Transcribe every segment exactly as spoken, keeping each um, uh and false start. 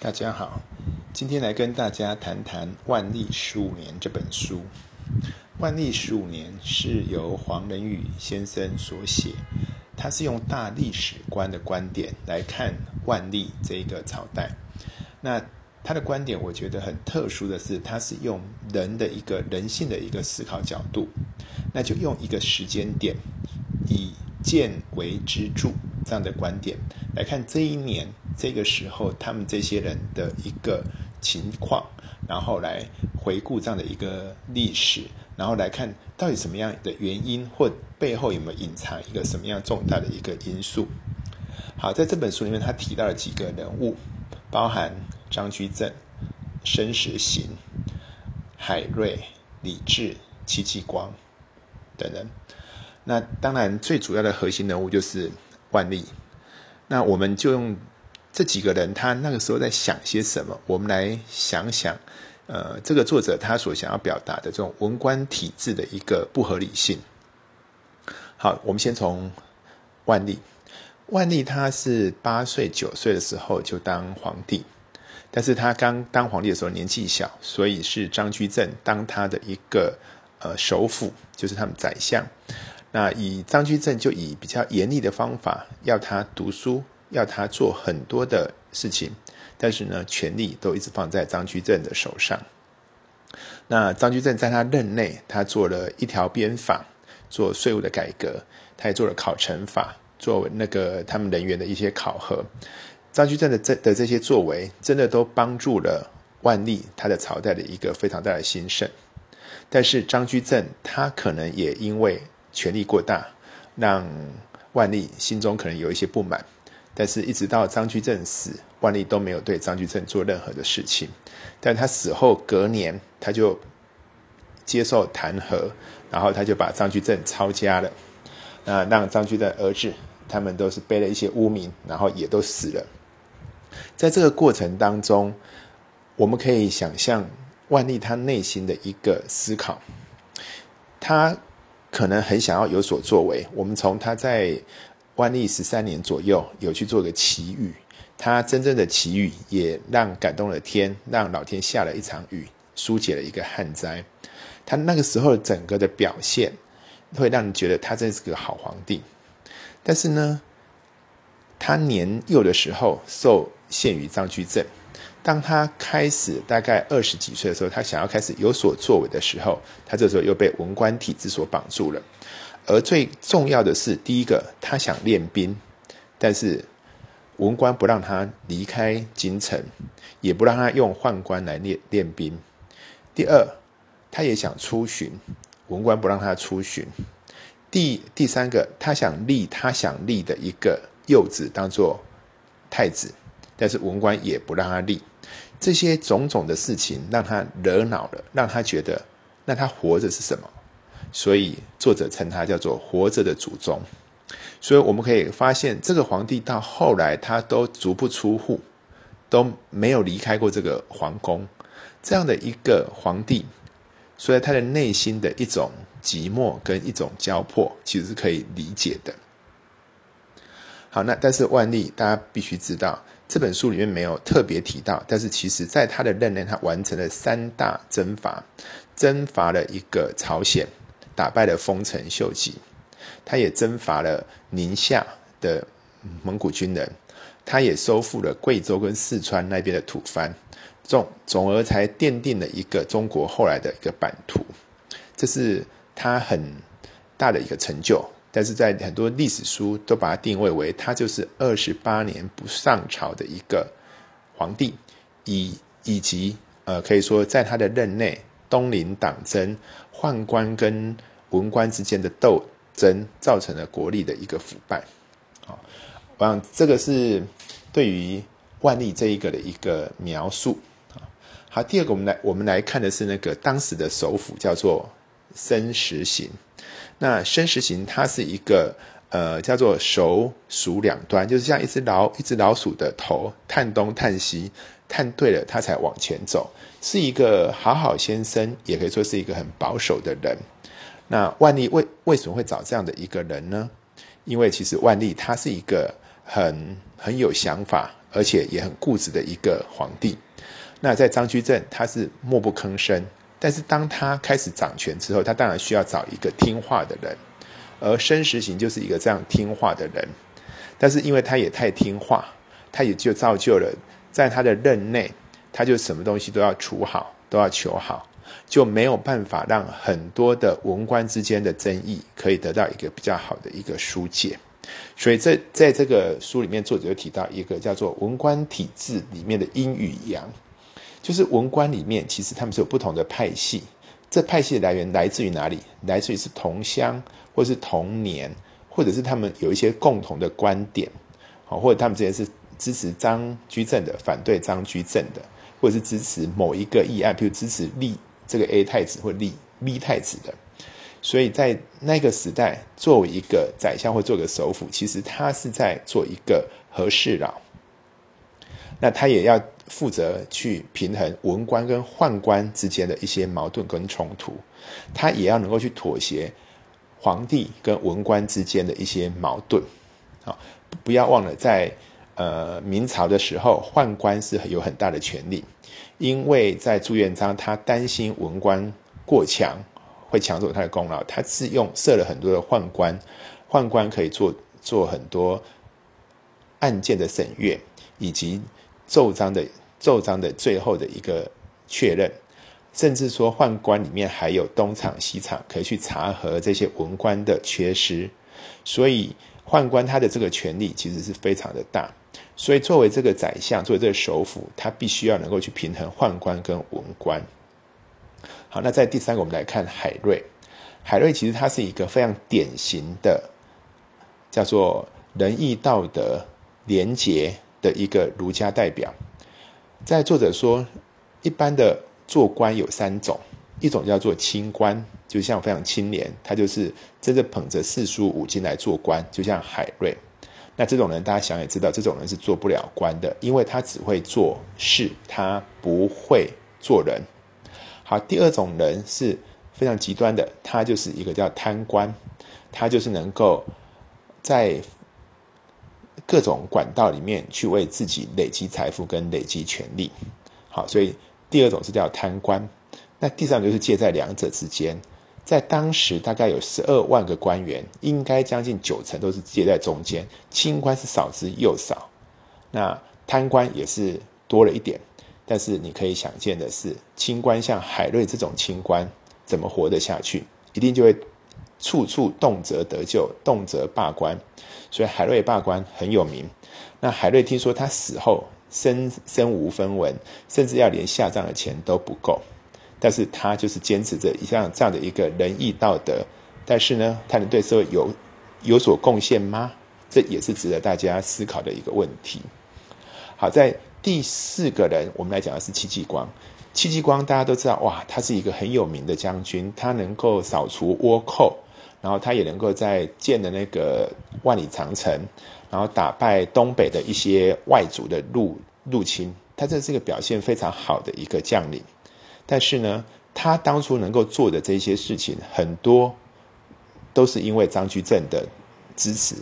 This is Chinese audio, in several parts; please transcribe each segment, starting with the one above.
大家好，今天来跟大家谈谈《万历十五年》这本书。《万历十五年》是由黄仁宇先生所写，他是用大历史观的观点来看万历这个朝代。那他的观点我觉得很特殊的是，他是用人的一个人性的一个思考角度，那就用一个时间点，以见为支柱这样的观点来看这一年这个时候他们这些人的一个情况，然后来回顾这样的一个历史，然后来看到底什么样的原因或背后有没有隐藏一个什么样重大的一个因素。好，在这本书里面他提到了几个人物，包含张居正、申时行、海瑞、李治、戚继光等人。那当然最主要的核心人物就是万历。那我们就用这几个人他那个时候在想些什么，我们来想想呃，这个作者他所想要表达的这种文官体制的一个不合理性。好，我们先从万历。万历他是八岁九岁的时候就当皇帝，但是他刚当皇帝的时候年纪小，所以是张居正当他的一个呃首辅，就是他们宰相。那以张居正就以比较严厉的方法要他读书，要他做很多的事情，但是呢权力都一直放在张居正的手上。那张居正在他任内他做了一条鞭法，做税务的改革，他也做了考成法，做那个他们人员的一些考核。张居正的 这, 的这些作为真的都帮助了万历他的朝代的一个非常大的兴盛。但是张居正他可能也因为权力过大，让万历心中可能有一些不满，但是一直到张居正死，万历都没有对张居正做任何的事情。但他死后隔年他就接受弹劾，然后他就把张居正抄家了，那让张居正儿子他们都是背了一些污名，然后也都死了。在这个过程当中，我们可以想象万历他内心的一个思考，他可能很想要有所作为。我们从他在万历十三年左右有去做个祈雨，他真正的祈雨也让感动了天，让老天下了一场雨，疏解了一个旱灾。他那个时候整个的表现会让你觉得他真是个好皇帝。但是呢，他年幼的时候受限于张居正，当他开始大概二十几岁的时候，他想要开始有所作为的时候，他这时候又被文官体制所绑住了。而最重要的是，第一个他想练兵，但是文官不让他离开京城，也不让他用宦官来 练, 练兵。第二，他也想出巡，文官不让他出巡。第第三个，他想立他想立的一个幼子当做太子，但是文官也不让他立。这些种种的事情让他惹恼了，让他觉得那他活着是什么？所以作者称他叫做活着的祖宗。所以我们可以发现，这个皇帝到后来他都足不出户，都没有离开过这个皇宫。这样的一个皇帝，所以他的内心的一种寂寞跟一种焦迫其实是可以理解的。好，那但是万历大家必须知道，这本书里面没有特别提到，但是其实在他的任内他完成了三大征伐，征伐了一个朝鲜，打败了丰臣秀吉，他也征伐了宁夏的蒙古军人，他也收复了贵州跟四川那边的土蕃，总总而才奠定了一个中国后来的一个版图。这是他很大的一个成就，但是在很多历史书都把它定位为他就是二十八年不上朝的一个皇帝，以以及呃可以说在他的任内东林党争，宦官跟文官之间的斗争造成了国力的一个腐败。好，我想这个是对于万历这一个的一个描述。好，第二个我们来我们来看的是那个当时的首辅叫做申时行。那申时行它是一个呃叫做首鼠两端，就是像一只老一只老鼠的头探东探西，探对了它才往前走，是一个好好先生，也可以说是一个很保守的人。那万历为为什么会找这样的一个人呢？因为其实万历他是一个很很有想法，而且也很固执的一个皇帝。那在张居正他是默不吭声，但是当他开始掌权之后，他当然需要找一个听话的人，而申时行就是一个这样听话的人。但是因为他也太听话，他也就造就了在他的任内，他就什么东西都要处好，都要求好，就没有办法让很多的文官之间的争议可以得到一个比较好的一个疏解。所以这在这个书里面，作者就提到一个叫做文官体制里面的阴与阳，就是文官里面其实他们是有不同的派系，这派系的来源来自于哪里？来自于是同乡或是同年，或者是他们有一些共同的观点，或者他们之间是支持张居正的，反对张居正的，或者是支持某一个议案，譬如支持立这个 A 太子或立 B 太子的。所以在那个时代，作为一个宰相或做个首辅，其实他是在做一个和事佬，那他也要负责去平衡文官跟宦官之间的一些矛盾跟冲突，他也要能够去妥协皇帝跟文官之间的一些矛盾。不要忘了在呃明朝的时候，宦官是有很大的权力，因为在朱元璋他担心文官过强会抢走他的功劳，他是用设了很多的宦官，宦官可以做做很多案件的审阅，以及奏章的奏章的最后的一个确认，甚至说宦官里面还有东厂西厂，可以去查核这些文官的缺失。所以宦官他的这个权力其实是非常的大，所以作为这个宰相，作为这个首辅，他必须要能够去平衡宦官跟文官。好，那在第三个我们来看海瑞。海瑞其实他是一个非常典型的叫做仁义道德廉洁的一个儒家代表。在作者说，一般的做官有三种，一种叫做清官，就像非常清廉，他就是真的捧着四书五经来做官，就像海瑞。那这种人大家想也知道，这种人是做不了官的，因为他只会做事，他不会做人。好，第二种人是非常极端的，他就是一个叫贪官，他就是能够在各种管道里面去为自己累积财富跟累积权力。好，所以第二种是叫贪官。那第三种就是介在两者之间，在当时大概有十二万个官员，应该将近九成都是介在中间，清官是少之又少，那贪官也是多了一点。但是你可以想见的是，清官像海瑞这种清官怎么活得下去？一定就会处处动辄得咎，动辄罢官，所以海瑞罢官很有名。那海瑞听说他死后身身无分文，甚至要连下葬的钱都不够，但是他就是坚持着这样这样的一个仁义道德。但是呢，他能对社会有有所贡献吗？这也是值得大家思考的一个问题。好，在第四个人我们来讲的是戚继光。戚继光大家都知道，哇，他是一个很有名的将军，他能够扫除倭寇，然后他也能够在建的那个万里长城，然后打败东北的一些外族的入入侵，他这是一个表现非常好的一个将领。但是呢，他当初能够做的这些事情很多都是因为张居正的支持，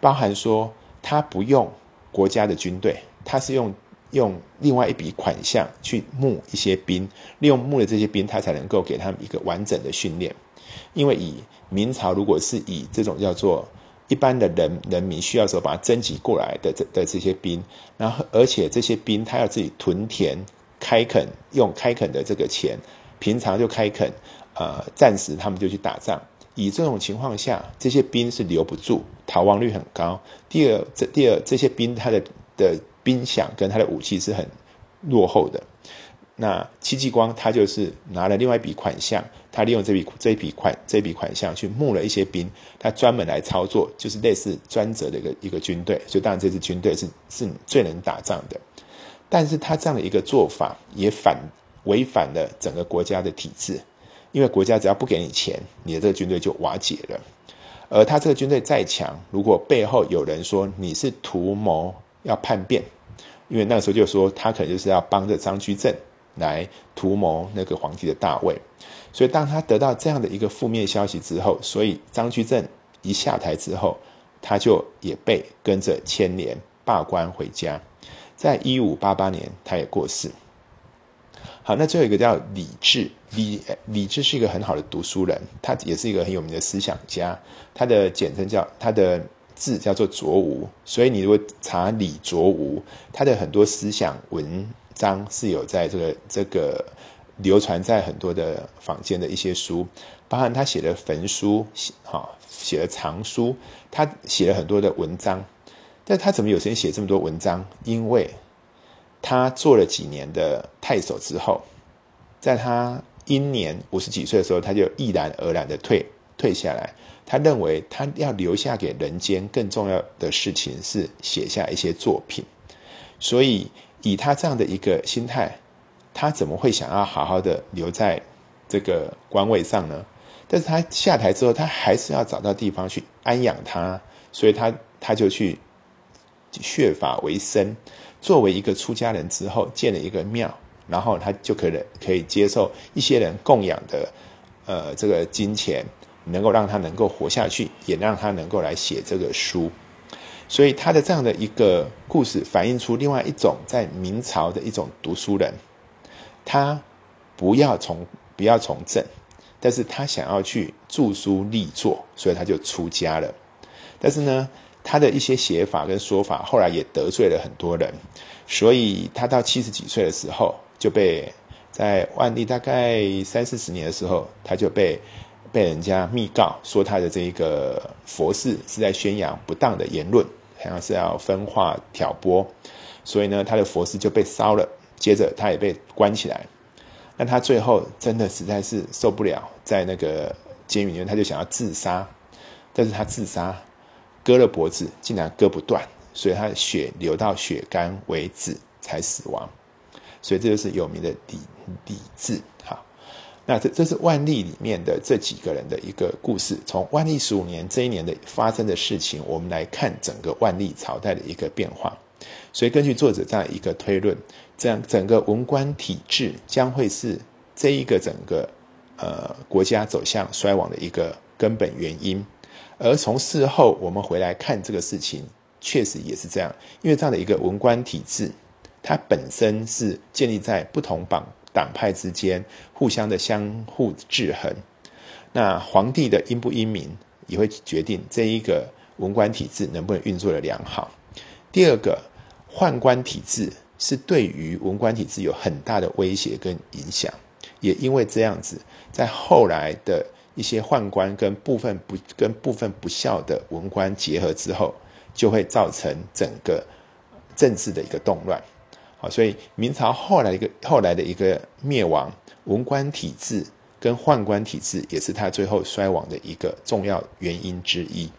包含说他不用国家的军队，他是用用另外一笔款项去募一些兵，利用募的这些兵，他才能够给他们一个完整的训练。因为以明朝如果是以这种叫做一般的人人民需要的时候把它征集过来的 的, 的这些兵，然后而且这些兵他要自己屯田开垦，用开垦的这个钱，平常就开垦，呃，暂时他们就去打仗。以这种情况下，这些兵是留不住，逃亡率很高。第二，这第二这些兵他的的。兵饷跟他的武器是很落后的。那戚继光他就是拿了另外一笔款项，他利用这笔这笔款这笔款项去募了一些兵，他专门来操作，就是类似专责的一个一个军队。所以当然这支军队是是最能打仗的，但是他这样的一个做法也反违反了整个国家的体制，因为国家只要不给你钱，你的这个军队就瓦解了。而他这个军队再强，如果背后有人说你是图谋要叛变，因为那时候就说他可能就是要帮着张居正来图谋那个皇帝的大位。所以当他得到这样的一个负面消息之后，所以张居正一下台之后，他就也被跟着牵连，罢官回家，在一五八八年他也过世。好，那最后一个叫李治。李李治是一个很好的读书人，他也是一个很有名的思想家，他的简称叫他的字叫做卓吾，所以你如果查李卓吾，他的很多思想文章是有在这个这个流传在很多的坊间的一些书，包含他写的焚书，写的藏书，他写了很多的文章。但他怎么有时间写这么多文章？因为他做了几年的太守之后，在他英年五十几岁的时候，他就毅然而然的退退下来。他认为他要留下给人间更重要的事情是写下一些作品，所以以他这样的一个心态，他怎么会想要好好的留在这个官位上呢？但是他下台之后，他还是要找到地方去安养他，所以他他就去削发为僧，作为一个出家人之后建了一个庙，然后他就可能可以接受一些人供养的呃这个金钱，能够让他能够活下去，也让他能够来写这个书。所以他的这样的一个故事反映出另外一种在明朝的一种读书人，他不要从不要从政，但是他想要去著书立作，所以他就出家了。但是呢，他的一些写法跟说法后来也得罪了很多人，所以他到七十几岁的时候就被在万历大概三四十年的时候，他就被被人家密告说他的这个佛事是在宣扬不当的言论，好像是要分化挑拨，所以呢他的佛事就被烧了，接着他也被关起来。那他最后真的实在是受不了，在那个监狱里面他就想要自杀，但是他自杀割了脖子，竟然割不断，所以他血流到血干为止才死亡。所以这就是有名的李李治。好，那 这, 这是万历里面的这几个人的一个故事。从万历十五年这一年的发生的事情，我们来看整个万历朝代的一个变化。所以根据作者这样一个推论，这样整个文官体制将会是这一个整个呃国家走向衰亡的一个根本原因。而从事后我们回来看这个事情，确实也是这样，因为这样的一个文官体制，它本身是建立在不同党党派之间互相的相互制衡。那皇帝的英不英明，也会决定这一个文官体制能不能运作的良好。第二个，宦官体制是对于文官体制有很大的威胁跟影响，也因为这样子，在后来的一些宦官跟部分不跟部分不肖的文官结合之后，就会造成整个政治的一个动乱。好，所以明朝后来一个后来的一个灭亡，文官体制跟宦官体制也是它最后衰亡的一个重要原因之一。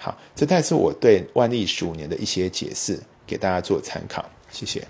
好，这大概是我对万历十五年的一些解释，给大家做参考。谢谢。